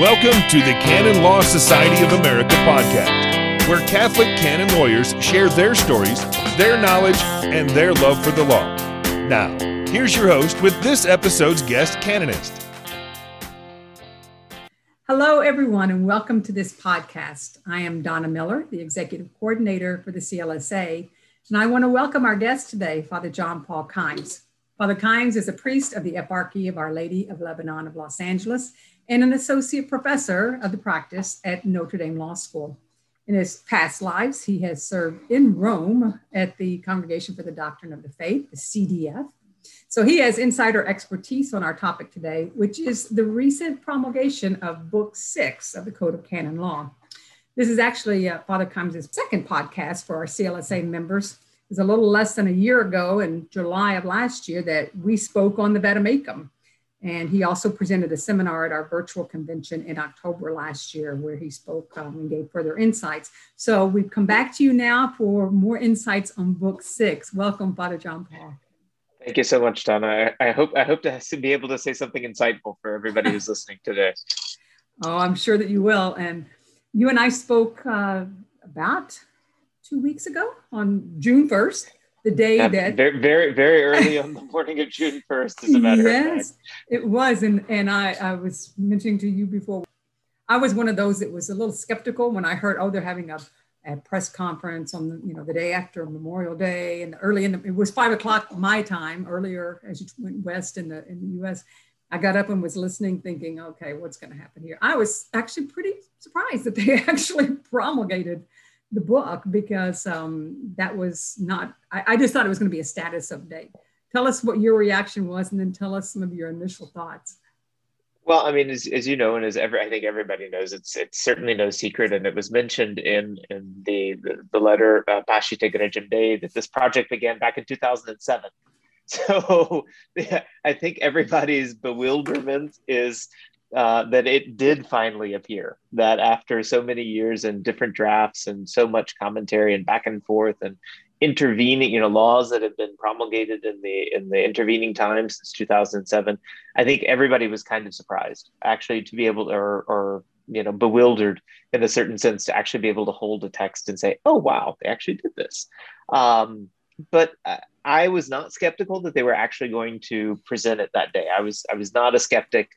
Welcome to the Canon Law Society of America podcast, where Catholic canon lawyers share their stories, their knowledge, and their love for the law. Now, here's your host with this episode's guest canonist. Hello, everyone, and welcome to this podcast. I am Donna Miller, the Executive Coordinator for the CLSA, and I want to welcome our guest today, Father John Paul Kimes. Father Kimes is a priest of the Eparchy of Our Lady of Lebanon of Los Angeles and an associate professor of the practice at Notre Dame Law School. In his past lives, he has served in Rome at the Congregation for the Doctrine of the Faith, the CDF. So he has insider expertise on our topic today, which is the recent promulgation of Book 6 of the Code of Canon Law. This is actually Father Kimes' second podcast for our CLSA members. It was a little less than a year ago in July of last year that we spoke on the Vademecum. And he also presented a seminar at our virtual convention in October last year where he spoke and gave further insights. So we've come back to you now for more insights on Book 6. Welcome, Father John Paul. Thank you so much, Donna. I hope to be able to say something insightful for everybody who's listening today. Oh, I'm sure that you will. And you and I spoke about 2 weeks ago on June 1st. The day that very, very, very early on the morning of June 1st, as a matter of fact. Yes, it was. And I was mentioning to you before, I was one of those that was a little skeptical when I heard, oh, they're having a press conference on the day after Memorial Day and it was 5 o'clock my time earlier as you went west in the U.S. I got up and was listening, thinking, okay, what's going to happen here? I was actually pretty surprised that they actually promulgated the book, because that was not, I just thought it was going to be a status update. Tell us what your reaction was, and then tell us some of your initial thoughts. Well, I mean, as you know, and as I think everybody knows, it's certainly no secret, and it was mentioned in the letter Pascite Gregem Dei that this project began back in 2007. So yeah, I think everybody's bewilderment is that it did finally appear, that after so many years and different drafts and so much commentary and back and forth and intervening, laws that have been promulgated in the intervening time since 2007, I think everybody was kind of surprised actually to be able to, or bewildered in a certain sense, to actually be able to hold a text and say, oh, wow, they actually did this. But I was not skeptical that they were actually going to present it that day. I was not a skeptic.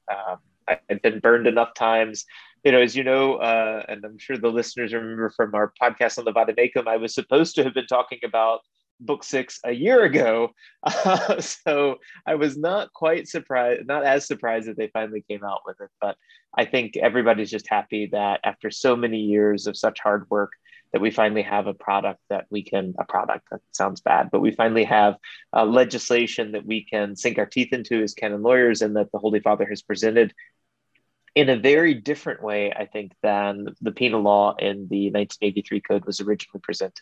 I've been burned enough times, as you know, and I'm sure the listeners remember from our podcast on the Vademecum, I was supposed to have been talking about Book 6 a year ago. So I was not as surprised that they finally came out with it. But I think everybody's just happy that after so many years of such hard work, that we finally have legislation that we can sink our teeth into as canon lawyers, and that the Holy Father has presented in a very different way, I think, than the penal law in the 1983 code was originally presented.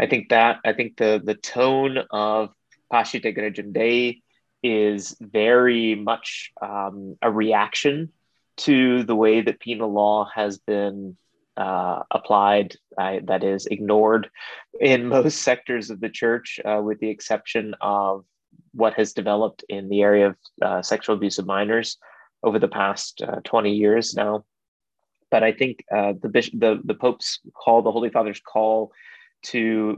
I think the tone of Pascite Gregem Dei is very much a reaction to the way that penal law has been applied, that is ignored in most sectors of the church, with the exception of what has developed in the area of sexual abuse of minors over the past 20 years now. But I think the Pope's call, the Holy Father's call to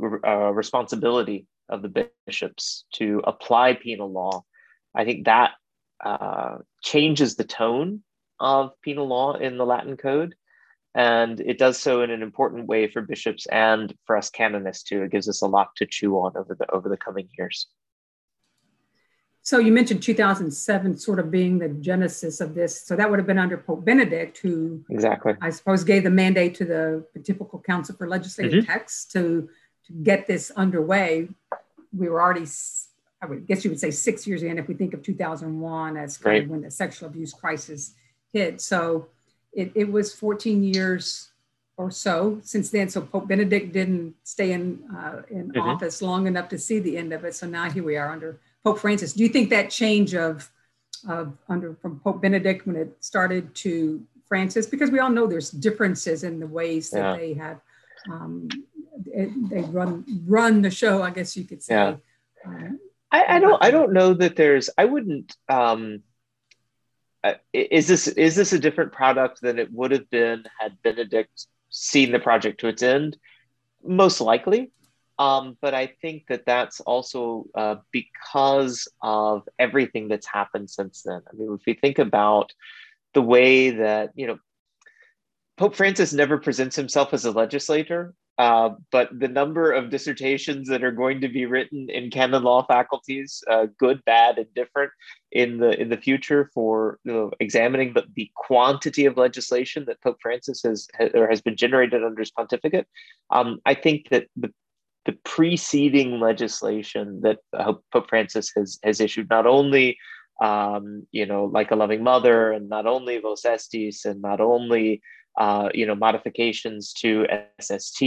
responsibility of the bishops to apply penal law, I think that changes the tone of penal law in the Latin Code. And it does so in an important way for bishops and for us canonists too. It gives us a lot to chew on over the coming years. So you mentioned 2007 sort of being the genesis of this. So that would have been under Pope Benedict, who exactly, I suppose, gave the mandate to the Pontifical Council for Legislative Texts to get this underway. We were already, I would guess you would say, 6 years in if we think of 2001 as kind of when the sexual abuse crisis hit. So It was 14 years or so since then. So Pope Benedict didn't stay in office long enough to see the end of it. So now here we are under Pope Francis. Do you think that change from Pope Benedict when it started to Francis, because we all know there's differences in the ways that they have they run the show, I guess you could say. Yeah. I don't know that there's. I wouldn't. Is this a different product than it would have been had Benedict seen the project to its end? Most likely. But I think that that's also because of everything that's happened since then. I mean, if we think about the way that, you know, Pope Francis never presents himself as a legislator, but the number of dissertations that are going to be written in canon law faculties, good, bad, and different in the future for, you know, examining the quantity of legislation that Pope Francis has been generated under his pontificate, I think that the preceding legislation that Pope Francis has issued, not only you know, like a loving mother, and not only Vos Estis, and not only you know, modifications to SST,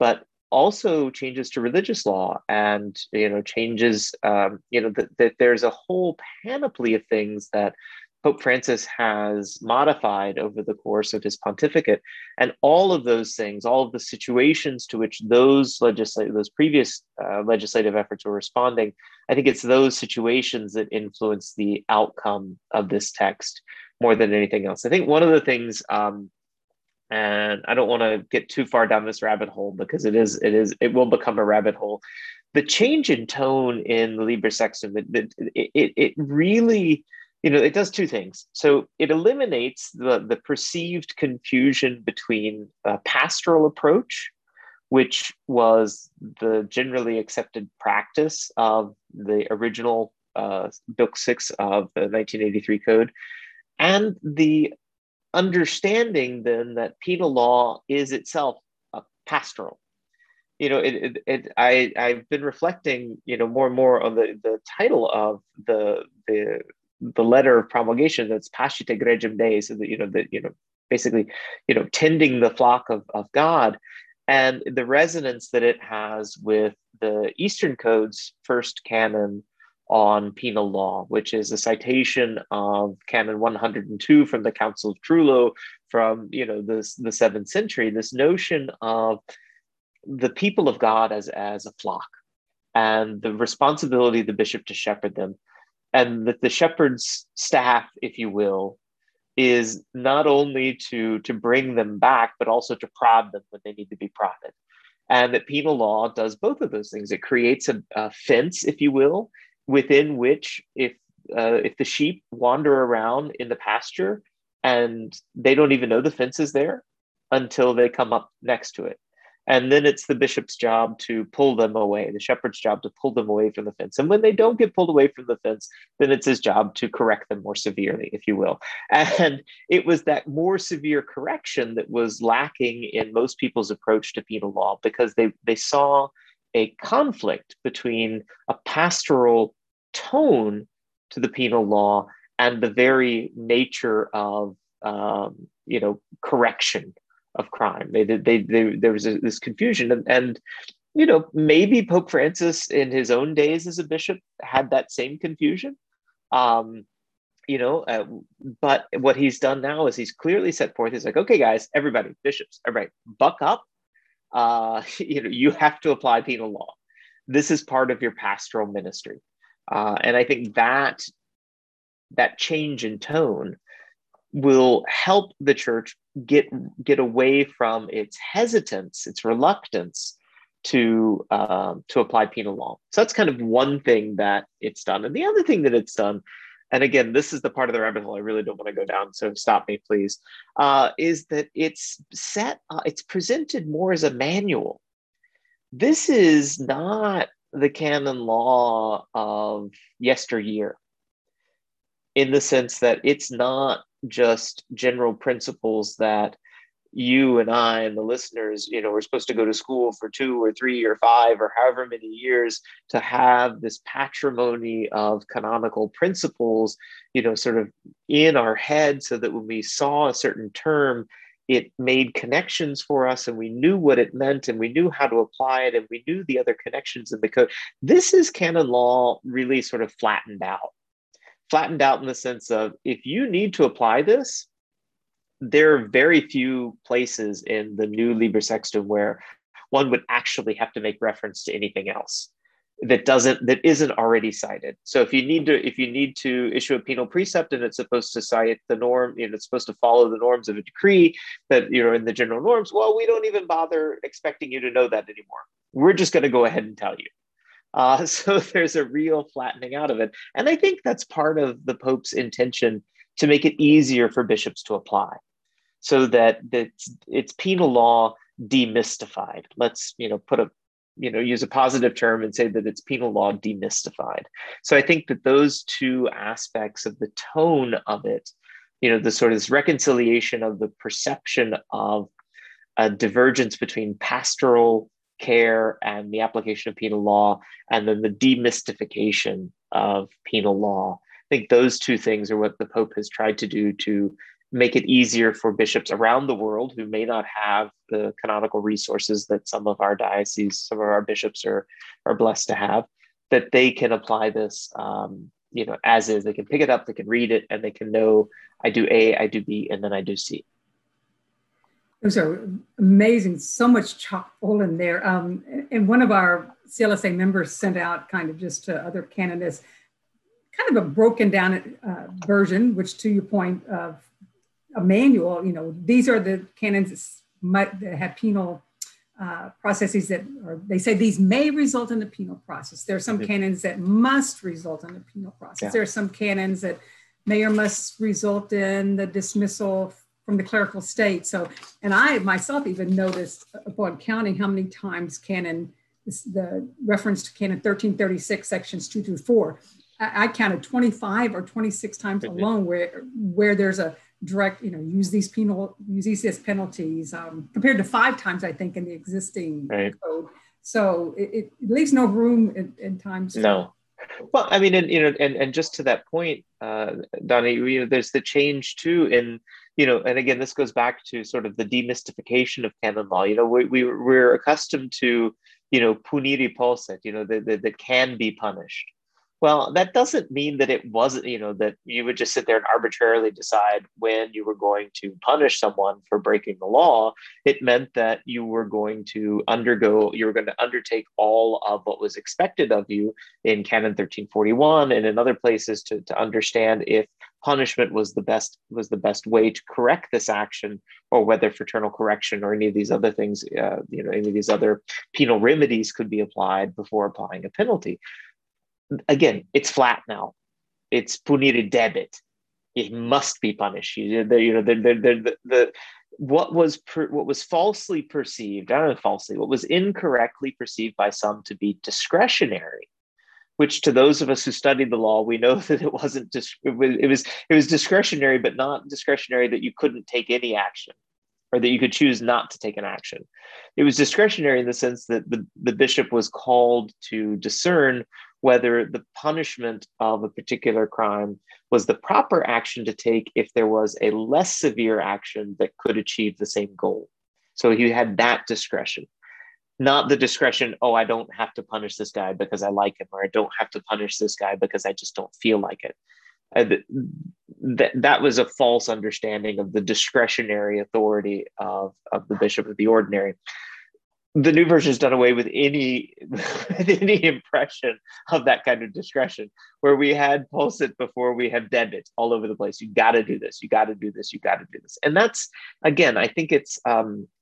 but also changes to religious law, and, you know, changes, you know, that there's a whole panoply of things that Pope Francis has modified over the course of his pontificate. And all of those things, all of the situations to which those previous legislative efforts were responding, I think it's those situations that influence the outcome of this text more than anything else. I think one of the things, and I don't want to get too far down this rabbit hole, because it will become a rabbit hole. The change in tone in the Liber Sextum, it really, you know, it does two things. So it eliminates the perceived confusion between a pastoral approach, which was the generally accepted practice of the original Book 6 of the 1983 Code, and the understanding then that penal law is itself a pastoral. You know, I've been reflecting, you know, more and more on the title of the letter of promulgation, that's Pascite Gregem Dei, so that, you know, that, you know, basically, you know, tending the flock of God, and the resonance that it has with the Eastern Code's first canon on penal law, which is a citation of Canon 102 from the Council of Trullo from, you know, the 7th century, this notion of the people of God as a flock, and the responsibility of the bishop to shepherd them. And that the shepherd's staff, if you will, is not only to bring them back, but also to prod them when they need to be prodded. And that penal law does both of those things. It creates a fence, if you will, within which if the sheep wander around in the pasture and they don't even know the fence is there until they come up next to it. And then it's the bishop's job to pull them away, the shepherd's job to pull them away from the fence. And when they don't get pulled away from the fence, then it's his job to correct them more severely, if you will. And it was that more severe correction that was lacking in most people's approach to penal law, because they saw a conflict between a pastoral tone to the penal law and the very nature of, you know, correction of crime. There was this confusion, and you know, maybe Pope Francis in his own days as a bishop had that same confusion, you know, but what he's done now is he's clearly set forth, he's like, okay guys, everybody, bishops, all right, buck up, you know, you have to apply penal law. This is part of your pastoral ministry. And I think that change in tone will help the church get away from its hesitance, its reluctance to apply penal law. So that's kind of one thing that it's done. And the other thing that it's done, and again, this is the part of the rabbit hole I really don't want to go down, so stop me, please, is that it's presented more as a manual. This is not the canon law of yesteryear, in the sense that it's not just general principles that you and I and the listeners, you know, we're supposed to go to school for 2 or 3 or 5 or however many years to have this patrimony of canonical principles, you know, sort of in our head, so that when we saw a certain term, it made connections for us and we knew what it meant and we knew how to apply it and we knew the other connections in the code. This is canon law really sort of flattened out in the sense of, if you need to apply this, there are very few places in the new Liber Sextum where one would actually have to make reference to anything else. that isn't already cited. So if you need to issue a penal precept and it's supposed to cite the norm, it's supposed to follow the norms of a decree that in the general norms, well, we don't even bother expecting you to know that anymore. We're just going to go ahead and tell you. So there's a real flattening out of it. And I think that's part of the Pope's intention to make it easier for bishops to apply so that it's penal law demystified. Let's, use a positive term and say that it's penal law demystified. So I think that those two aspects of the tone of it, the sort of this reconciliation of the perception of a divergence between pastoral care and the application of penal law, and then the demystification of penal law. I think those two things are what the Pope has tried to do to make it easier for bishops around the world who may not have the canonical resources that some of our dioceses, some of our bishops are blessed to have, that they can apply this, as is. They can pick it up, they can read it, and they can know, I do A, I do B, and then I do C. Those are amazing, so much chock full in there. And one of our CLSA members sent out kind of just to other canonists, kind of a broken down version, which to your point of a manual, these are the canons that have penal processes they say these may result in a penal process. There are some canons that must result in a penal process. Yeah. There are some canons that may or must result in the dismissal from the clerical state. So, and I myself even noticed upon counting how many times the reference to Canon 1336 sections 2 through 4, I counted 25 or 26 times alone where there's a direct, use these as penalties, compared to 5 times, I think, in the existing code. So it leaves no room in times. No. Well, I mean, and just to that point, Donnie, there's the change too in, and again, this goes back to sort of the demystification of canon law. We're accustomed to, punire posset, that can be punished. Well, that doesn't mean that it wasn't, that you would just sit there and arbitrarily decide when you were going to punish someone for breaking the law. It meant that you were going to undertake all of what was expected of you in Canon 1341 and in other places to understand if punishment was the best way to correct this action, or whether fraternal correction or any of these other things, any of these other penal remedies could be applied before applying a penalty. Again, it's flat now. It's punire debet. It must be punished. What was falsely perceived, I don't know, what was incorrectly perceived by some to be discretionary, which to those of us who studied the law, we know that it wasn't. It was discretionary, but not discretionary that you couldn't take any action, or that you could choose not to take an action. It was discretionary in the sense that the bishop was called to discern whether the punishment of a particular crime was the proper action to take if there was a less severe action that could achieve the same goal. So he had that discretion, not the discretion, oh, I don't have to punish this guy because I like him, or I don't have to punish this guy because I just don't feel like it. That was a false understanding of the discretionary authority of the bishop of the ordinary. The new version has done away with any impression of that kind of discretion, where we had pulsit before we have debit all over the place. You got to do this. You got to do this. You got to do this. And that's, again, I think it's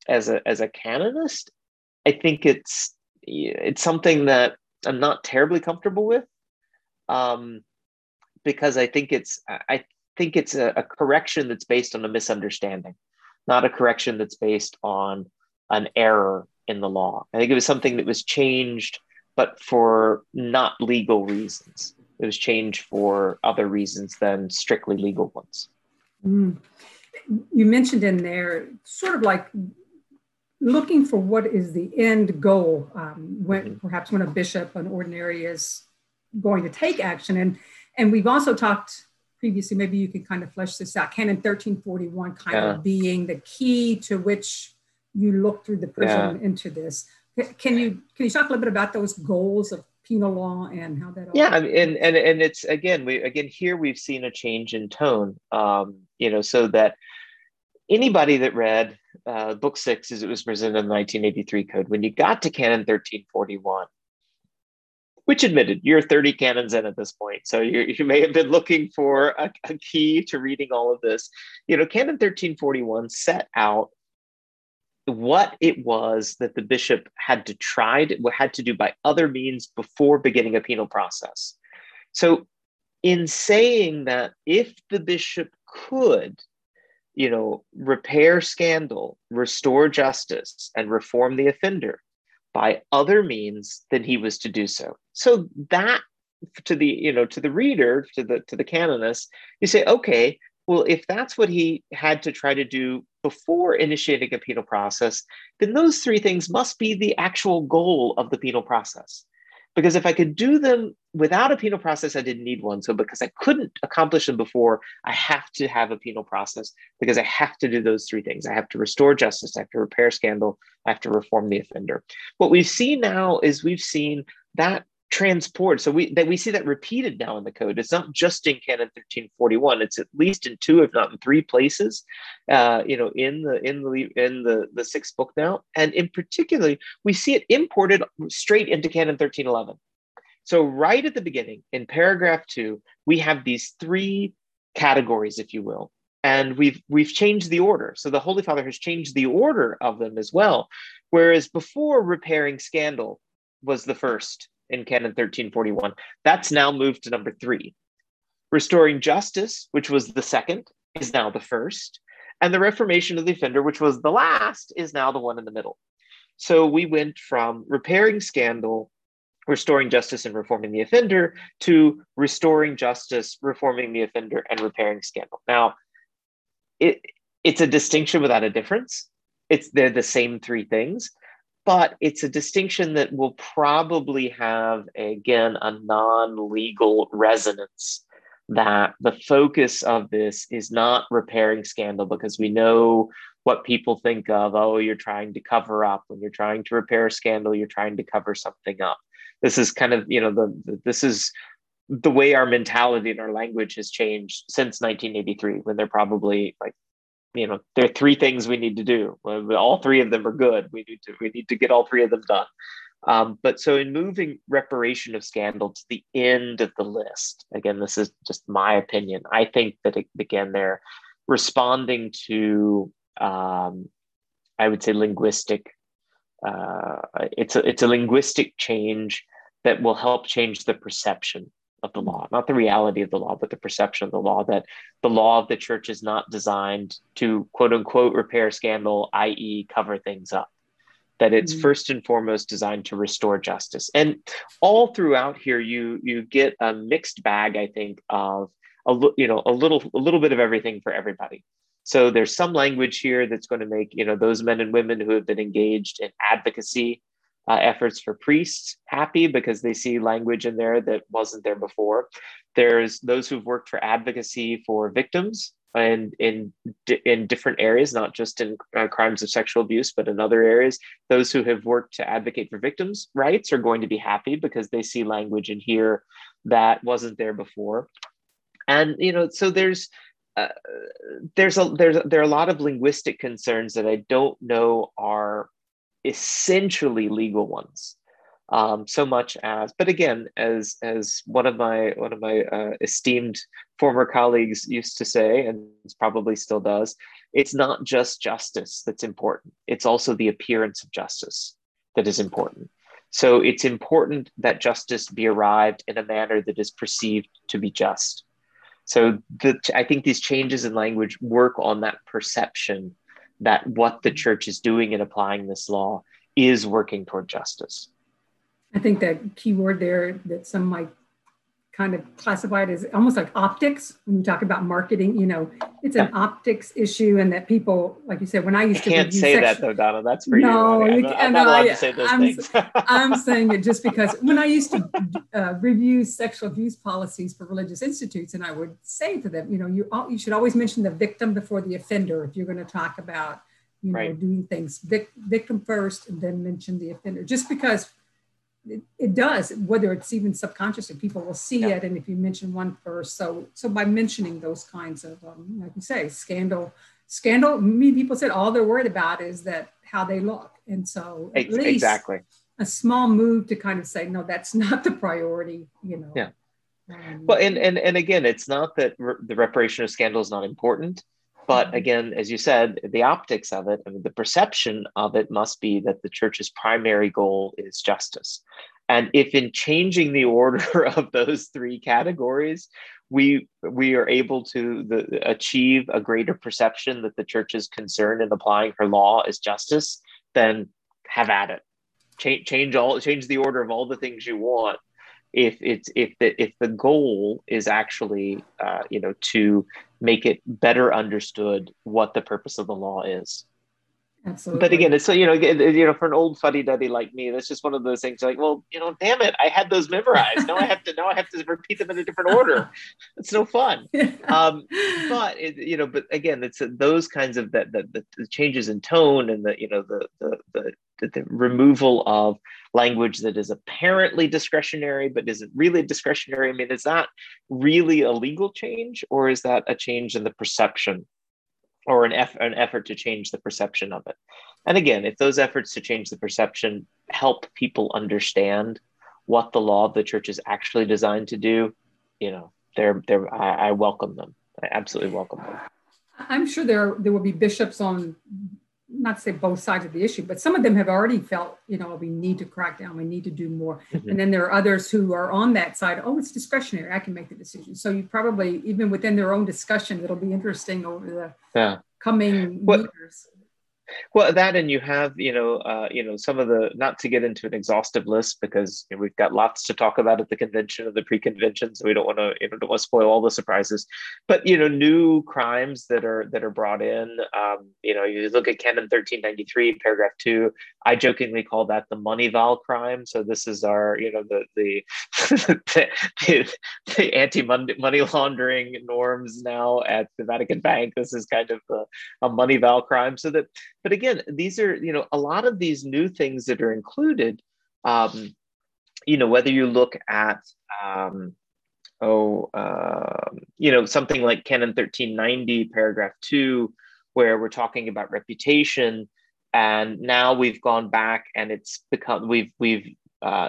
as a canonist, I think it's something that I'm not terribly comfortable with, because I think it's a correction that's based on a misunderstanding, not a correction that's based on an error in the law. I think it was something that was changed, but for not legal reasons. It was changed for other reasons than strictly legal ones. Mm. You mentioned in there sort of like looking for what is the end goal, perhaps when a bishop, an ordinary, is going to take action. And we've also talked previously, maybe you can kind of flesh this out, Canon 1341 kind of being the key to which you look through the prism into this. Can you talk a little bit about those goals of penal law and how that all? Yeah, and it's here we've seen a change in tone. So that anybody that read Book 6 as it was presented in the 1983 Code, when you got to Canon 1341, which admitted, you're 30 canons in at this point. So you may have been looking for a key to reading all of this. You know, Canon 1341 set out what it was that the bishop had to do by other means before beginning a penal process. So in saying that if the bishop could, you know, repair scandal, restore justice, and reform the offender by other means, then he was to do so. So that to the reader, to the canonist, you say, okay, well, if that's what he had to try to do before initiating a penal process, then those three things must be the actual goal of the penal process. Because if I could do them without a penal process, I didn't need one. So because I couldn't accomplish them before, I have to have a penal process because I have to do those three things. I have to restore justice, I have to repair scandal, I have to reform the offender. What we see now is we've seen that transport. So we see that repeated now in the code. It's not just in Canon 1341. It's at least in two, if not in three places, in the sixth book now. And in particular, we see it imported straight into Canon 1311. So right at the beginning, in paragraph 2, we have these three categories, if you will, and we've changed the order. So the Holy Father has changed the order of them as well. Whereas before, repairing scandal was the first in Canon 1341. That's now moved to number 3. Restoring justice, which was the second, is now the first. And the reformation of the offender, which was the last, is now the one in the middle. So we went from repairing scandal, restoring justice, and reforming the offender to restoring justice, reforming the offender, and repairing scandal. Now, it's a distinction without a difference. They're the same three things. But it's a distinction that will probably have, again, a non-legal resonance, that the focus of this is not repairing scandal, because we know what people think of, oh, you're trying to cover up. When you're trying to repair scandal, you're trying to cover something up. This is kind of, this is the way our mentality and our language has changed since 1983, when they're probably like, there are three things we need to do. All three of them are good. We need to get all three of them done. But so in moving reparation of scandal to the end of the list, again, this is just my opinion. I think that, again, they're responding to, I would say, linguistic. It's a linguistic change that will help change the perception of the law, not the reality of the law, but the perception of the law, that the law of the church is not designed to, quote unquote, repair scandal, i.e. cover things up, that it's first and foremost designed to restore justice. And all throughout here, you get a mixed bag, I think, of a little bit of everything for everybody. So there's some language here that's going to make, those men and women who have been engaged in advocacy efforts for priests happy, because they see language in there that wasn't there before. There's those who've worked for advocacy for victims and in different areas, not just in crimes of sexual abuse, but in other areas. Those who have worked to advocate for victims' rights are going to be happy because they see language in here that wasn't there before. And so there are a lot of linguistic concerns that I don't know are essentially legal ones, so much as, but again, as one of my esteemed former colleagues used to say, and probably still does, it's not just justice that's important. It's also the appearance of justice that is important. So it's important that justice be arrived in a manner that is perceived to be just. So I think these changes in language work on that perception that what the church is doing in applying this law is working toward justice. I think that key word there that some might kind of classify it as almost like optics. When you talk about marketing, it's an optics issue, and that people, like you said, when I used to- I can't say that though, Donna, that's for you. I'm not allowed to say those things. I'm saying it just because when I used to review sexual abuse policies for religious institutes, and I would say to them, you should always mention the victim before the offender if you're going to talk about, doing things victim first and then mention the offender, just because it does, whether it's even subconscious, and people will see it. And if you mention one first, so by mentioning those kinds of, like you say, scandal, people said all they're worried about is that how they look. And so at least, exactly. a small move to kind of say, no, that's not the priority, you know. Yeah. Well, and again, it's not that the reparation of scandal is not important, but again, as you said, the optics of it, I mean, the perception of it must be that the church's primary goal is justice. And if in changing the order of those three categories, we are able to achieve a greater perception that the church is concerned in applying her law as justice, then have at it. Change the order of all the things you want. If the goal is actually to make it better understood what the purpose of the law is. Absolutely. But again, it's for an old fuddy-duddy like me, that's just one of those things. Like, well, damn it, I had those memorized. Now I have to repeat them in a different order. It's no fun. But again, it's those kinds of the changes in tone and the removal of language that is apparently discretionary but isn't really discretionary. I mean, is that really a legal change, or is that a change in the perception? Or an effort to change the perception of it. And again, if those efforts to change the perception help people understand what the law of the church is actually designed to do, I welcome them. I absolutely welcome them. I'm sure there will be bishops on, not to say both sides of the issue, but some of them have already felt, we need to crack down, we need to do more. Mm-hmm. And then there are others who are on that side, oh, it's discretionary, I can make the decision. So you probably, even within their own discussion, it'll be interesting over the coming years. Well, that, and you have, some of the, not to get into an exhaustive list, because we've got lots to talk about at the convention and the pre-convention, so we don't want to spoil all the surprises. But new crimes that are brought in. You look at Canon 1393, paragraph 2. I jokingly call that the Moneyval crime. So this is our, the anti-money laundering norms now at the Vatican Bank. This is kind of a Moneyval crime. So that. But again, these are, a lot of these new things that are included, whether you look at, something like Canon 1390, paragraph 2, where we're talking about reputation. And now we've gone back and it's become, we've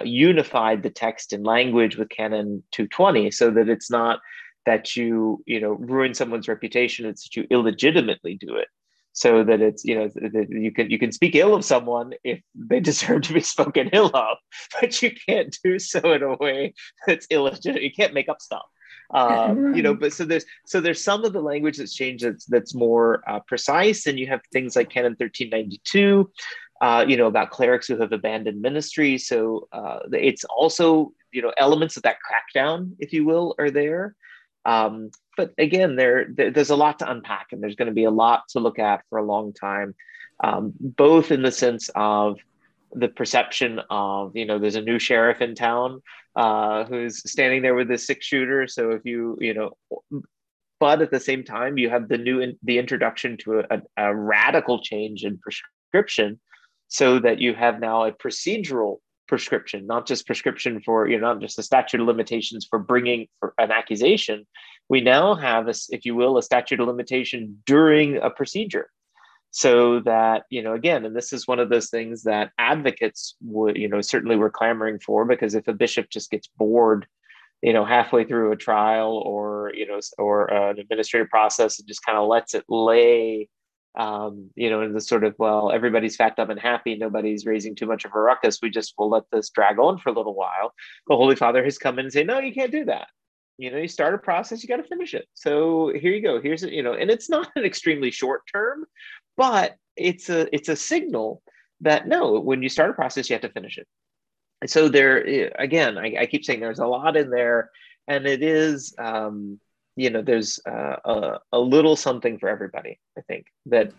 unified the text and language with Canon 220, so that it's not that you ruin someone's reputation, it's that you illegitimately do it. So that it's, that you can speak ill of someone if they deserve to be spoken ill of, but you can't do so in a way that's illegitimate. You can't make up stuff, but so there's some of the language that's changed that's more precise. And you have things like Canon 1392, about clerics who have abandoned ministry. So it's also, elements of that crackdown, if you will, are there. But again, there's a lot to unpack, and there's going to be a lot to look at for a long time, both in the sense of the perception of, there's a new sheriff in town who's standing there with a 6-shooter. So if but at the same time, you have the introduction to a radical change in prescription, so that you have now a procedural prescription, not just prescription for, not just the statute of limitations for bringing for an accusation. We now have, a statute of limitation during a procedure, so that, again, and this is one of those things that advocates would, certainly were clamoring for, because if a bishop just gets bored, halfway through a trial or an administrative process, and just kind of lets it lay, in the sort of, well, everybody's fact up and happy, nobody's raising too much of a ruckus, we just will let this drag on for a little while. The Holy Father has come in and say, no, you can't do that. You start a process, you got to finish it. So here you go. Here's it. And it's not an extremely short term, but it's a signal that no, when you start a process, you have to finish it. And so there, again, I keep saying there's a lot in there, and it is, there's a little something for everybody. I think that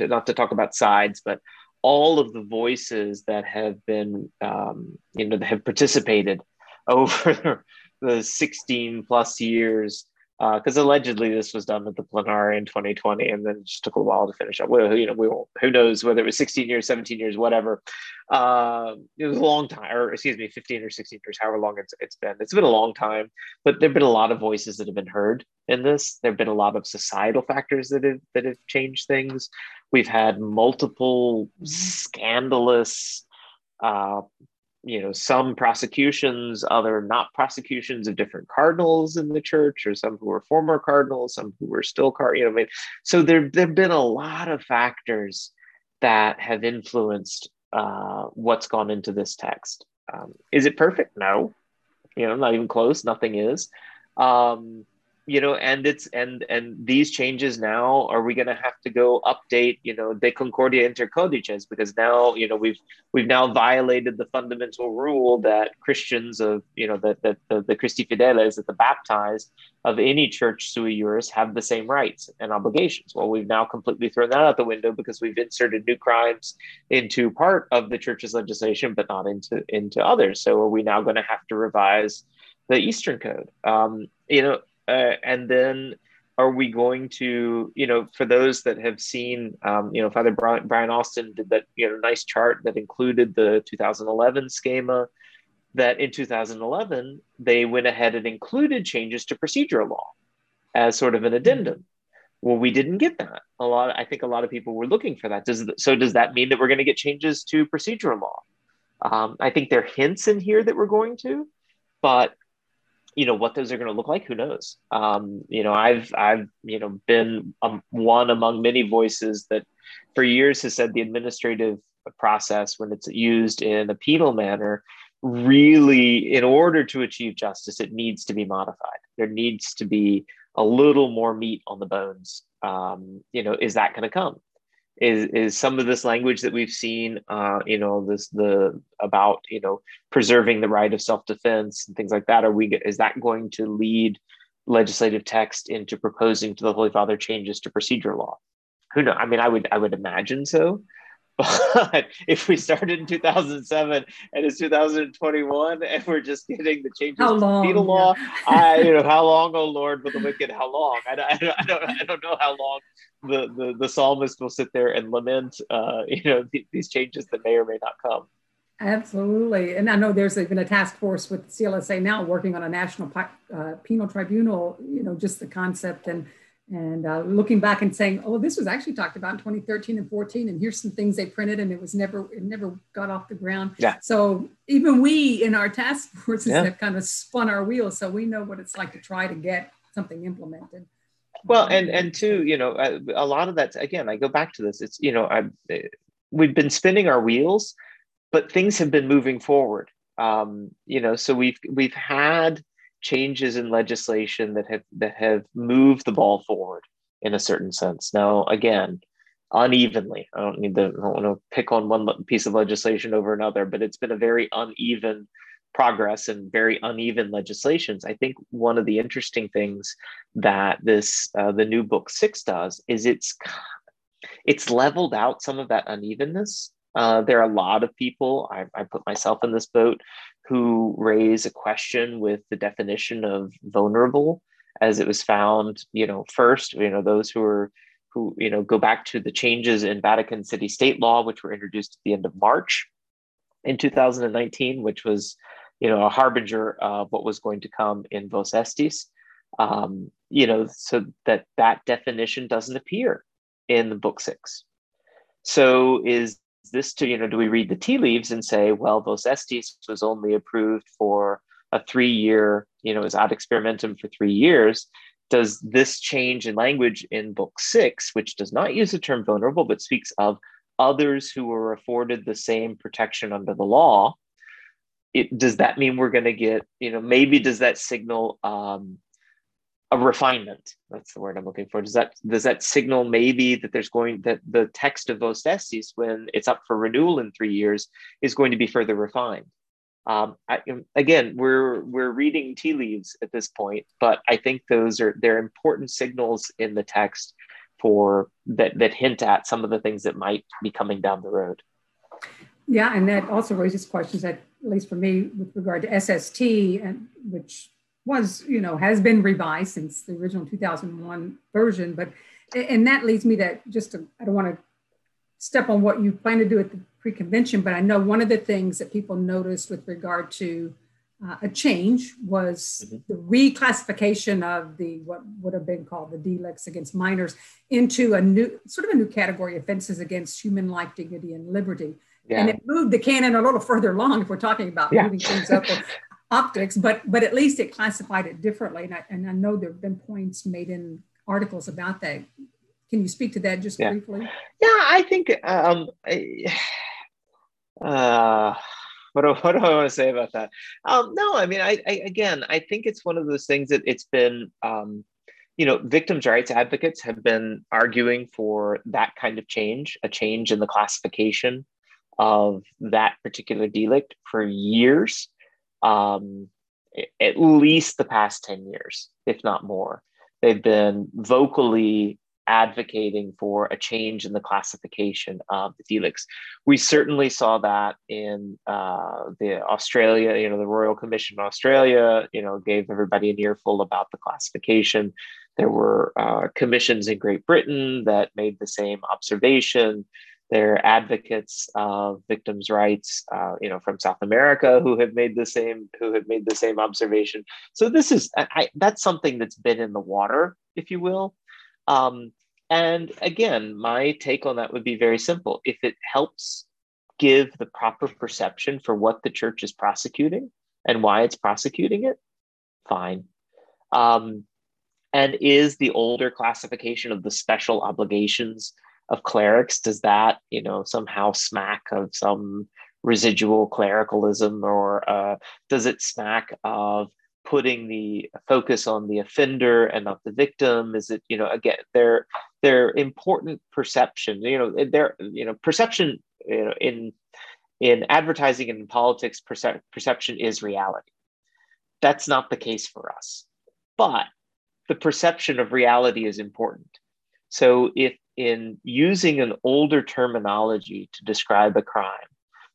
not to talk about sides, but all of the voices that have been, that have participated over the 16 plus years, because allegedly this was done at the plenary in 2020, and then it just took a while to finish up. Well, who knows whether it was 16 years, 17 years, whatever. It was a long time, or excuse me, 15 or 16 years, however long it's been. It's been a long time, but there've been a lot of voices that have been heard in this. There've been a lot of societal factors that have changed things. We've had multiple scandalous some prosecutions, other not prosecutions of different cardinals in the church, or some who were former cardinals, some who were still cardinals. So there've been a lot of factors that have influenced what's gone into this text. Is it perfect? No, not even close. Nothing is. And these changes now, are we going to have to go update, the Concordia inter Codices, because now, we've now violated the fundamental rule that Christians of, the Christi Fideles, that the baptized of any church sui juris have the same rights and obligations. Well, we've now completely thrown that out the window because we've inserted new crimes into part of the church's legislation, but not into others. So are we now going to have to revise the Eastern Code? And then are we going to, for those that have seen, Father Brian Austin did that nice chart that included the 2011 schema, that in 2011, they went ahead and included changes to procedural law as sort of an addendum. Well, we didn't get that. I think a lot of people were looking for that. So does that mean that we're going to get changes to procedural law? I think there are hints in here that we're going to, but what those are going to look like, who knows? I've been one among many voices that for years has said the administrative process, when it's used in a penal manner, really, in order to achieve justice, it needs to be modified. There needs to be a little more meat on the bones. Is that going to come? Is some of this language that we've seen, preserving the right of self-defense and things like that? Is that going to lead legislative text into proposing to the Holy Father changes to procedural law? Who knows? I would imagine so. But if we started in 2007 and it's 2021 and we're just getting the changes to penal law, how long, oh Lord, with the wicked, how long? I don't know how long the psalmist will sit there and lament, these changes that may or may not come. Absolutely. And I know there's even a task force with CLSA now working on a national penal tribunal, just the concept and looking back and saying, oh, this was actually talked about in 2013 and 14, and here's some things they printed, and it never got off the ground. Yeah. So even we in our task forces have kind of spun our wheels, so we know what it's like to try to get something implemented. Well, and too, a lot of that, again, I go back to this, it's, we've been spinning our wheels, but things have been moving forward. So we've had changes in legislation that have moved the ball forward in a certain sense. Now, again, unevenly. I don't want to pick on one piece of legislation over another, but it's been a very uneven progress and very uneven legislations. I think one of the interesting things that this the new Book 6 does is it's leveled out some of that unevenness. There are a lot of people, I put myself in this boat, who raise a question with the definition of vulnerable as it was found, first, those who go back to the changes in Vatican City State law, which were introduced at the end of March in 2019, which was, a harbinger of what was going to come in Vos Estis, so that definition doesn't appear in the Book 6. So is this to, do we read the tea leaves and say, well, Vos Estis was only approved for a 3-year, is ad experimentum for 3 years. Does this change in language in Book 6, which does not use the term vulnerable, but speaks of others who were afforded the same protection under the law, does that mean we're going to get, maybe does that signal a refinement? That's the word I'm looking for. Does that signal maybe that that the text of Vos Estis, when it's up for renewal in 3 years, is going to be further refined? Again, we're reading tea leaves at this point, but I think they're important signals in the text for that hint at some of the things that might be coming down the road. Yeah, and that also raises questions, at least for me, with regard to SST, and which was, has been revised since the original 2001 version. But, and that leads me to I don't want to step on what you plan to do at the pre-convention, but I know one of the things that people noticed with regard to a change was the reclassification of the, what would have been called the delicts against minors, into a new category, offenses against human life, dignity, and liberty. Yeah. And it moved the canon a little further along if we're talking about moving things up or optics, but at least it classified it differently. And I know there have been points made in articles about that. Can you speak to that just briefly? Yeah, I think, what do I want to say about that? No, I mean, I again, I think it's one of those things that it's been, you know, victims' rights advocates have been arguing for that kind of change, a change in the classification of that particular delict for years, at least the past 10 years, if not more. They've been vocally advocating for a change in the classification of the delicts. We certainly saw that in the Australia, you know, the Royal Commission in Australia, you know, gave everybody an earful about the classification. There were commissions in Great Britain that made the same observation. They're advocates of victims' rights, you know, from South America, who have made the same observation. So this is that's something that's been in the water, if you will. And again, my take on that would be very simple. If it helps give the proper perception for what the church is prosecuting and why it's prosecuting it, fine. And is the older classification of the special obligations of clerics, does that, you know, somehow smack of some residual clericalism, or does it smack of putting the focus on the offender and not the victim? Is it, you know, again, their important perception, you know, their, you know, perception, you know, in advertising and in politics, perception is reality. That's not the case for us, but the perception of reality is important. So if in using an older terminology to describe a crime,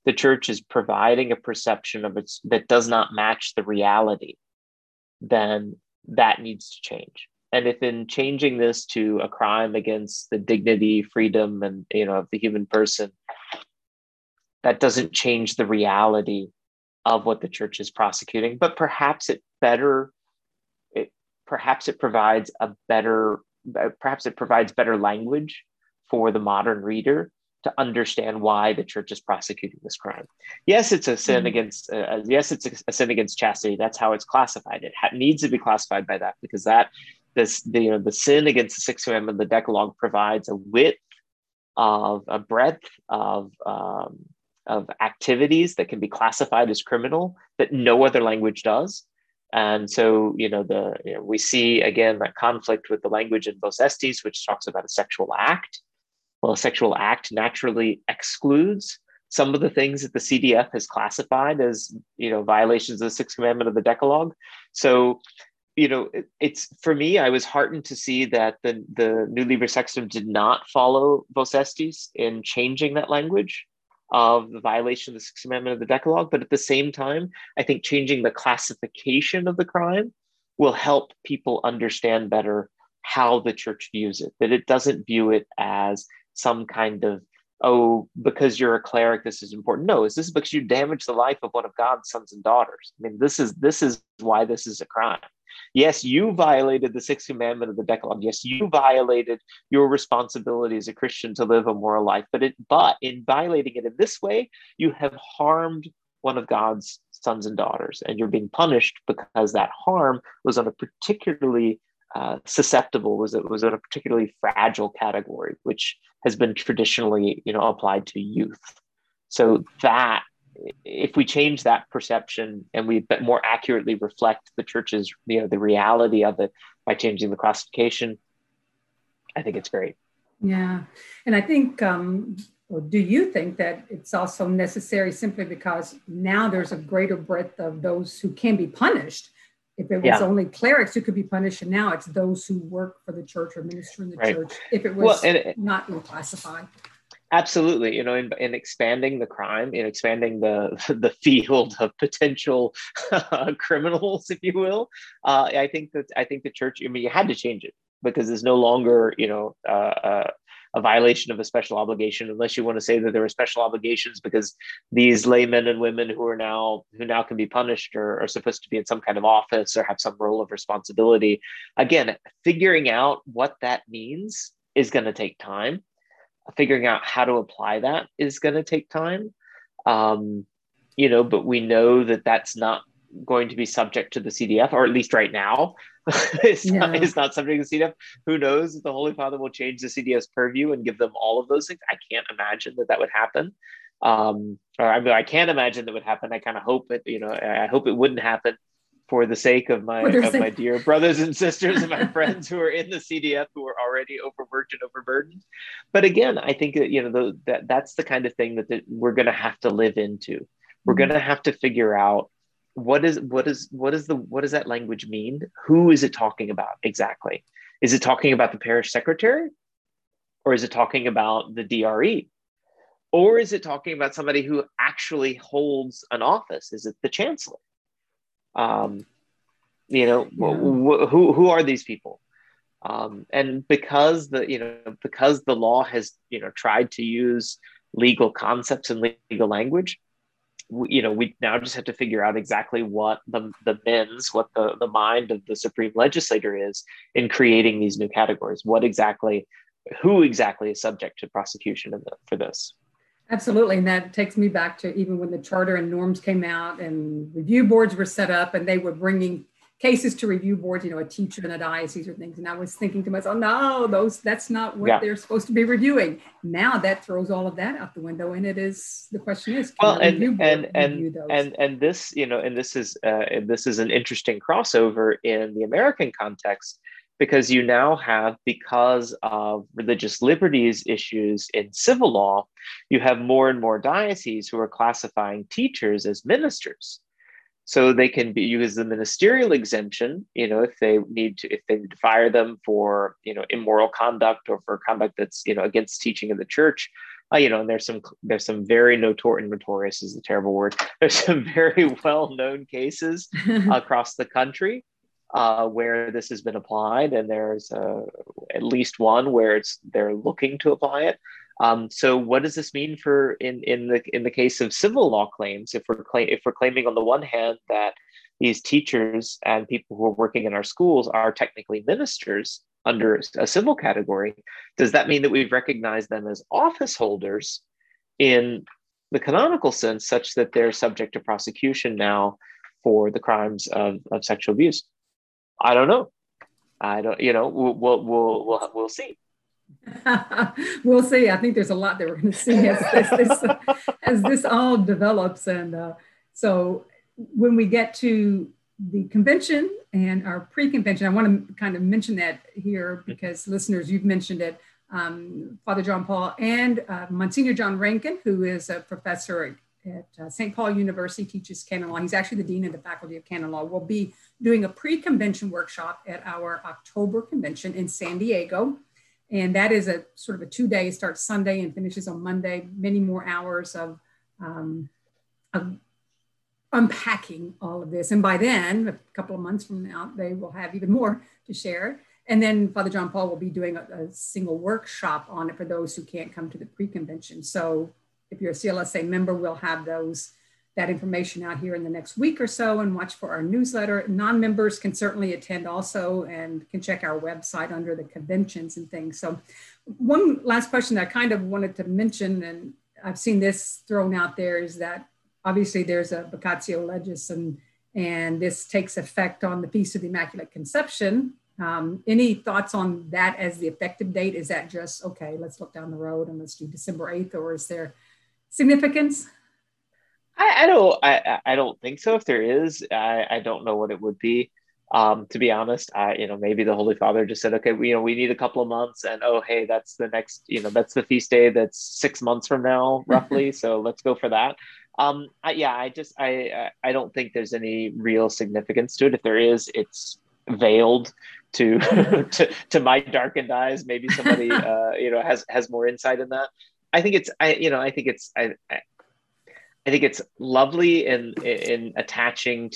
the church is providing a perception of its that does not match the reality, then that needs to change. And if in changing this to a crime against the dignity, freedom, and, you know, of the human person, that doesn't change the reality of what the church is prosecuting, but perhaps it provides better language for the modern reader to understand why the church is prosecuting this crime. Yes, it's a sin against. Yes, it's a sin against chastity. That's how it's classified. It needs to be classified by that, because the sin against the Sixth Amendment, the Decalogue, provides a width of a breadth of activities that can be classified as criminal that no other language does. And so, you know, we see again that conflict with the language in Vos Estis, which talks about a sexual act. Well, a sexual act naturally excludes some of the things that the CDF has classified as, you know, violations of the Sixth Commandment of the Decalogue. So, you know, it's for me, I was heartened to see that the new Liber Sextum did not follow Vos Estis in changing that language of the violation of the Sixth Amendment of the Decalogue. But at the same time, I think changing the classification of the crime will help people understand better how the church views it, that it doesn't view it as some kind of, oh, because you're a cleric, this is important. No, is this because you damage the life of one of God's sons and daughters? I mean, this is why this is a crime. Yes, you violated the Sixth Commandment of the Decalogue. Yes, you violated your responsibility as a Christian to live a moral life. But in violating it in this way, you have harmed one of God's sons and daughters, and you're being punished because that harm was on a particularly susceptible, was in a particularly fragile category, which has been traditionally, you know, applied to youth. So that, if we change that perception and we more accurately reflect the church's, you know, the reality of it by changing the classification, I think it's great. Yeah. And I think, or do you think that it's also necessary simply because now there's a greater breadth of those who can be punished? If it was only clerics who could be punished, and now it's those who work for the church or minister in the church, if it was not reclassified. Absolutely. You know, in expanding the crime, in expanding the field of potential criminals, if you will, I think the church, I mean, you had to change it, because it's no longer, you know, a violation of a special obligation, unless you want to say that there are special obligations because these laymen and women who now can be punished or are supposed to be in some kind of office or have some role of responsibility. Again, figuring out what that means is going to take time. Figuring out how to apply that is going to take time. You know, but we know that that's not going to be subject to the CDF, or at least right now, it's not subject to the CDF. Who knows if the Holy Father will change the CDF's purview and give them all of those things? I can't imagine that would happen. I can't imagine that would happen. I kind of hope it, I hope it wouldn't happen for the sake of my dear brothers and sisters and my friends who are in the CDF who are already overworked and overburdened. But again, I think that, that's the kind of thing that we're going to have to live into. We're going to have to figure out what does that language mean? Who is it talking about exactly? Is it talking about the parish secretary, or is it talking about the DRE, or is it talking about somebody who actually holds an office? Is it the chancellor? Who are these people? And because the law has tried to use legal concepts and legal language, we now just have to figure out exactly what the mind of the supreme legislator is in creating these new categories. Who exactly is subject to prosecution for this? Absolutely. And that takes me back to even when the charter and norms came out and review boards were set up, and they were bringing cases to review boards, a teacher in a diocese or things. And I was thinking to myself, no, that's not what they're supposed to be reviewing. Now that throws all of that out the window. And the question is, this is an interesting crossover in the American context, because you now have, because of religious liberties issues in civil law, you have more and more dioceses who are classifying teachers as ministers. So they can use the ministerial exemption, if they need to fire them for, immoral conduct or for conduct that's, against teaching of the church, and there's some very notorious is a terrible word. There's some very well-known cases across the country where this has been applied, and there's at least one where they're looking to apply it. So what does this mean for in the case of civil law claims? If we're claiming on the one hand that these teachers and people who are working in our schools are technically ministers under a civil category, does that mean that we've recognized them as office holders in the canonical sense, such that they're subject to prosecution now for the crimes of sexual abuse? I don't know. We'll see. We'll see. I think there's a lot that we're going to see as this all develops. And so when we get to the convention and our pre-convention, I want to kind of mention that here because listeners, you've mentioned it. Father John Paul and Monsignor John Renken, who is a professor at St. Paul University, teaches canon law. He's actually the dean of the faculty of canon law. We'll be doing a pre-convention workshop at our October convention in San Diego. And that is a sort of a 2-day, starts Sunday and finishes on Monday, many more hours of unpacking all of this. And by then, a couple of months from now, they will have even more to share. And then Father John Paul will be doing a single workshop on it for those who can't come to the pre-convention. So if you're a CLSA member, we'll have that information out here in the next week or so, and watch for our newsletter. Non-members can certainly attend also and can check our website under the conventions and things. So one last question that I kind of wanted to mention, and I've seen this thrown out there, is that obviously there's a vacatio legis, and this takes effect on the Feast of the Immaculate Conception. Any thoughts on that as the effective date? Is that just, okay, let's look down the road and let's do December 8th, or is there significance? I don't think so. If there is, I don't know what it would be. To be honest, maybe the Holy Father just said, okay, we need a couple of months, and oh, hey, that's the next, that's the feast day. That's 6 months from now, roughly. So let's go for that. I don't think there's any real significance to it. If there is, it's veiled to my darkened eyes. Maybe somebody, has more insight in that. I think it's lovely in attaching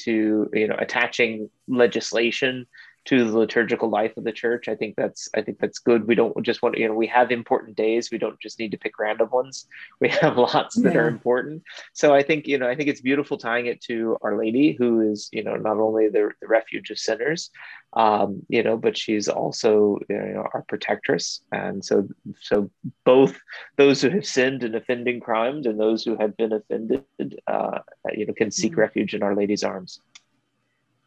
legislation to the liturgical life of the church. I think that's good. We don't just want, you know, we have important days. We don't just need to pick random ones. We have lots that are important. So I think it's beautiful tying it to Our Lady, who is, you know, not only the refuge of sinners, you know, but she's also, you know, our protectress. And so both those who have sinned and offended and crimed and those who have been offended, you know, can seek refuge in Our Lady's arms.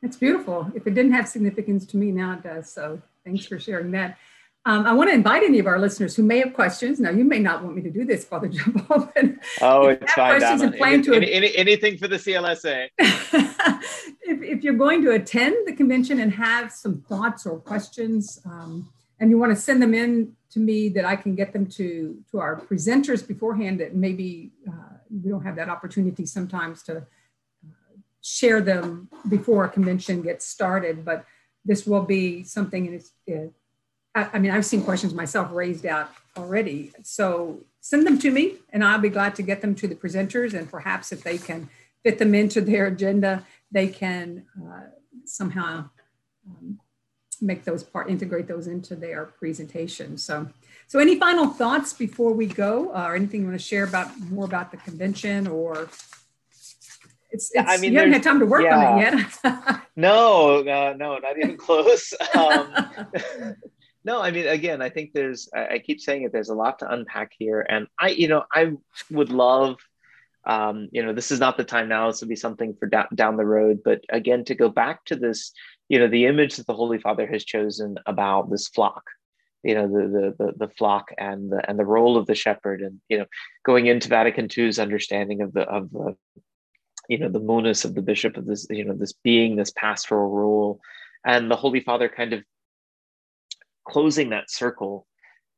That's beautiful. If it didn't have significance to me, now it does. So thanks for sharing that. I want to invite any of our listeners who may have questions. Now, you may not want me to do this, Father John Paul. Oh, it's fine. Anything for the CLSA. If you're going to attend the convention and have some thoughts or questions, and you want to send them in to me that I can get them to our presenters beforehand, that maybe we don't have that opportunity sometimes to share them before a convention gets started, but this will be something, and I've seen questions myself raised out already. So send them to me and I'll be glad to get them to the presenters, and perhaps if they can fit them into their agenda, they can somehow integrate those into their presentation. So any final thoughts before we go, or anything you want to share about the convention, or you haven't had time to work on it yet. No, not even close. No, I mean, again, I think I keep saying it, there's a lot to unpack here. And I would love, you know, this is not the time now, this will be something for down the road. But again, to go back to this, you know, the image that the Holy Father has chosen about this flock, you know, the flock and the role of the shepherd, and, you know, going into Vatican II's understanding of the you know, the munus of the bishop, of this, you know, this being this pastoral role, and the Holy Father kind of closing that circle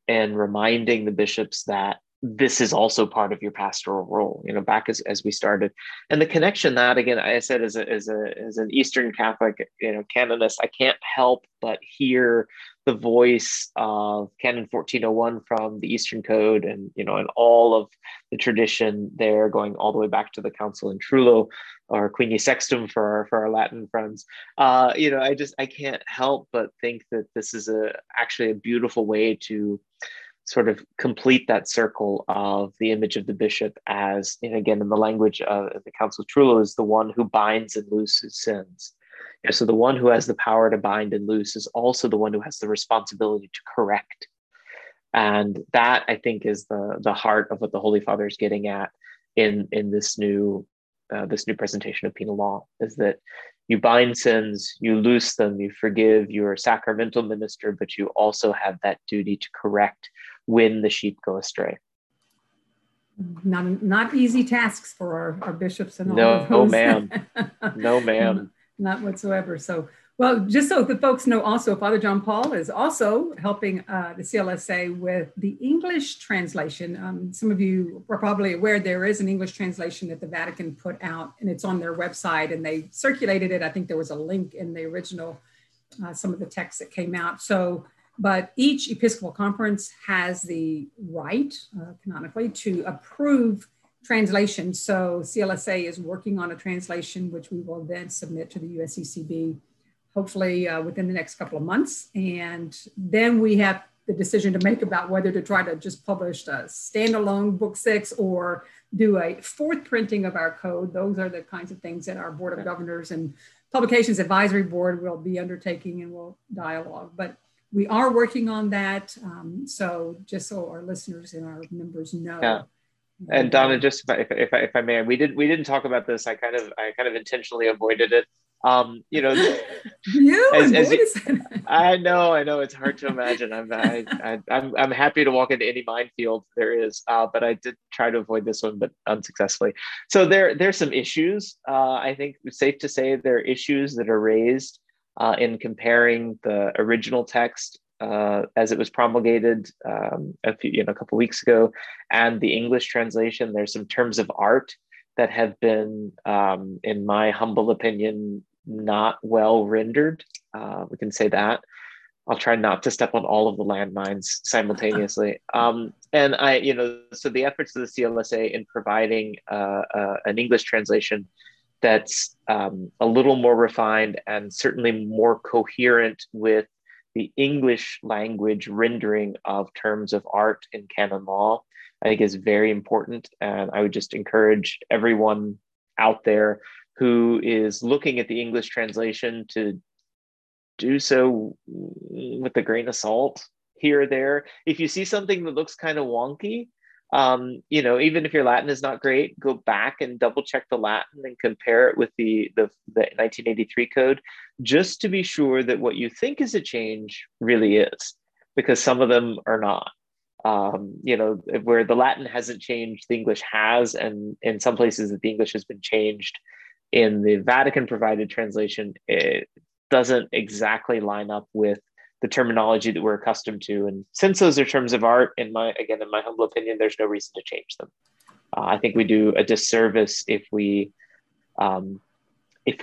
and reminding the bishops that this is also part of your pastoral role, you know, back as we started. And the connection that, again, I said, as an Eastern Catholic, you know, canonist, I can't help but hear the voice of Canon 1401 from the Eastern Code, and, you know, and all of the tradition there, going all the way back to the Council in Trullo, or Queenie Sextum for our Latin friends. You know, I can't help but think that this is actually a beautiful way to sort of complete that circle of the image of the bishop as, and again, in the language of the Council of Trullo, is the one who binds and looses sins. And so the one who has the power to bind and loose is also the one who has the responsibility to correct. And that, I think, is the heart of what the Holy Father is getting at in this new presentation of penal law, is that you bind sins, you loose them, you forgive, you're a sacramental minister, but you also have that duty to correct when the sheep go astray. Not easy tasks for our bishops and all of those. No, ma'am. No, ma'am. Not whatsoever. So, well, just so the folks know also, Father John Paul is also helping the CLSA with the English translation. Some of you are probably aware there is an English translation that the Vatican put out, and it's on their website, and they circulated it. I think there was a link in the original, some of the texts that came out. So, but each Episcopal Conference has the right, canonically, to approve translation. So CLSA is working on a translation, which we will then submit to the USCCB, hopefully within the next couple of months. And then we have the decision to make about whether to try to just publish a standalone Book 6 or do a fourth printing of our code. Those are the kinds of things that our Board of Governors and Publications Advisory Board will be undertaking, and we'll dialogue. But we are working on that. So just so our listeners and our members know. Yeah. And Donna, just if I may, we didn't talk about this. I kind of intentionally avoided it. You know, I know it's hard to imagine. I'm happy to walk into any minefield there is, but I did try to avoid this one, but unsuccessfully. So there's some issues. I think it's safe to say there are issues that are raised in comparing the original text as it was promulgated a couple of weeks ago, and the English translation. There's some terms of art that have been, in my humble opinion, not well rendered. We can say that. I'll try not to step on all of the landmines simultaneously. So the efforts of the CLSA in providing an English translation that's a little more refined and certainly more coherent with the English language rendering of terms of art in canon law, I think is very important. And I would just encourage everyone out there who is looking at the English translation to do so with a grain of salt here or there. If you see something that looks kind of wonky, you know, even if your Latin is not great, go back and double check the Latin and compare it with the 1983 code, just to be sure that what you think is a change really is, because some of them are not. You know, where the Latin hasn't changed, the English has, and in some places that the English has been changed in the Vatican provided translation, it doesn't exactly line up with the terminology that we're accustomed to. And since those are terms of art, in my humble opinion, there's no reason to change them. I think we do a disservice if we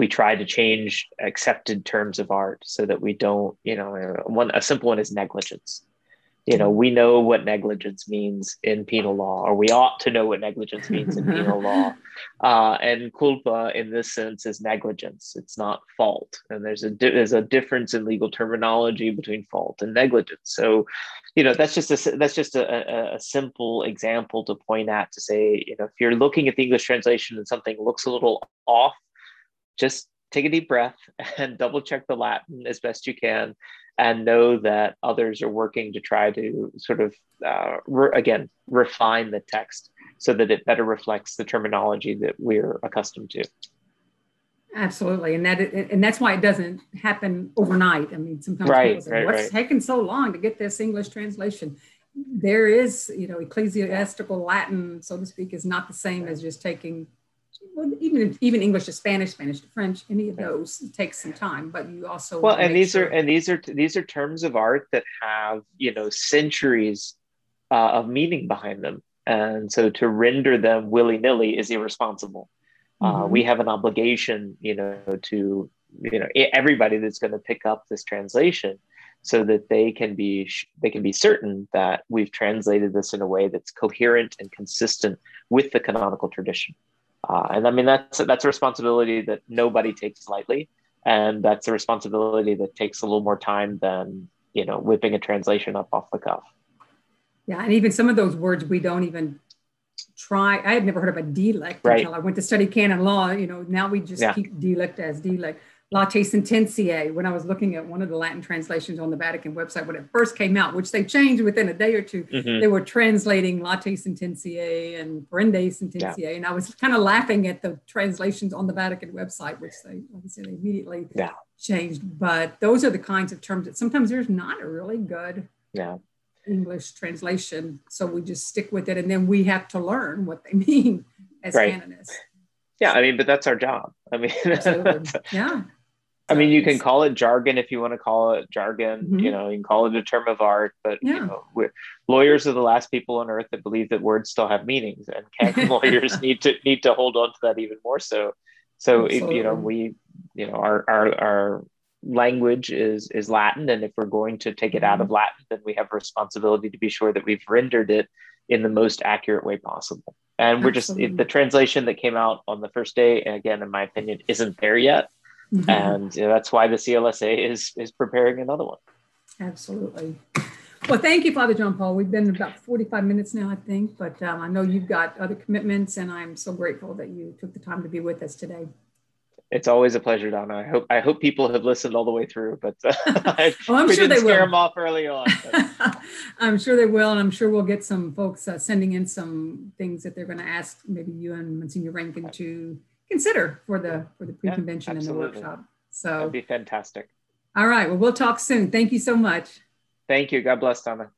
try to change accepted terms of art, so that we don't, you know, a simple one is negligence. You know, we know what negligence means in penal law, or we ought to know what negligence means in penal law. And culpa in this sense is negligence. It's not fault. And there's a difference in legal terminology between fault and negligence. So, you know, that's just a simple example to point at, to say, you know, if you're looking at the English translation and something looks a little off, just take a deep breath and double check the Latin as best you can, and know that others are working to try to sort of, refine the text so that it better reflects the terminology that we're accustomed to. Absolutely, and that's why it doesn't happen overnight. I mean, sometimes people say, what's taking so long to get this English translation? There is, you know, ecclesiastical Latin, so to speak, is not the same as just taking, well, even English to Spanish, Spanish to French, any of those takes some time. But you also these are terms of art that have, you know, centuries of meaning behind them, and so to render them willy-nilly is irresponsible. Mm-hmm. We have an obligation, you know, to, you know, everybody that's going to pick up this translation, so that they can be certain that we've translated this in a way that's coherent and consistent with the canonical tradition. And I mean, that's a responsibility that nobody takes lightly. And that's a responsibility that takes a little more time than, you know, whipping a translation up off the cuff. Yeah. And even some of those words we don't even try. I had never heard of a delect until I went to study canon law. You know, now we just keep delect as delect. Late sententiae, when I was looking at one of the Latin translations on the Vatican website, when it first came out, which they changed within a day or two, mm-hmm. they were translating late sententiae and parende sententiae. Yeah. And I was kind of laughing at the translations on the Vatican website, which they obviously immediately changed. But those are the kinds of terms that sometimes there's not a really good English translation. So we just stick with it. And then we have to learn what they mean as canonists. Yeah, I mean, but that's our job. I mean, I mean, you can call it jargon if you want to call it jargon, mm-hmm. you know, you can call it a term of art, but you know, lawyers are the last people on earth that believe that words still have meanings, and canon lawyers need to hold on to that even more so. So, you know, our language is Latin, and if we're going to take it out of Latin, then we have a responsibility to be sure that we've rendered it in the most accurate way possible. And we're just, the translation that came out on the first day, and again, in my opinion, isn't there yet. Mm-hmm. And you know, that's why the CLSA is preparing another one. Absolutely. Well, thank you, Father John Paul. We've been about 45 minutes now, I think, but I know you've got other commitments, and I'm so grateful that you took the time to be with us today. It's always a pleasure, Donna. I hope people have listened all the way through, but I'm sure they will scare them off early on. I'm sure they will, and I'm sure we'll get some folks sending in some things that they're going to ask maybe you and Monsignor Renken to consider for the pre-convention and the workshop. So that'd be fantastic. All right. Well, we'll talk soon. Thank you so much. Thank you. God bless, Donna.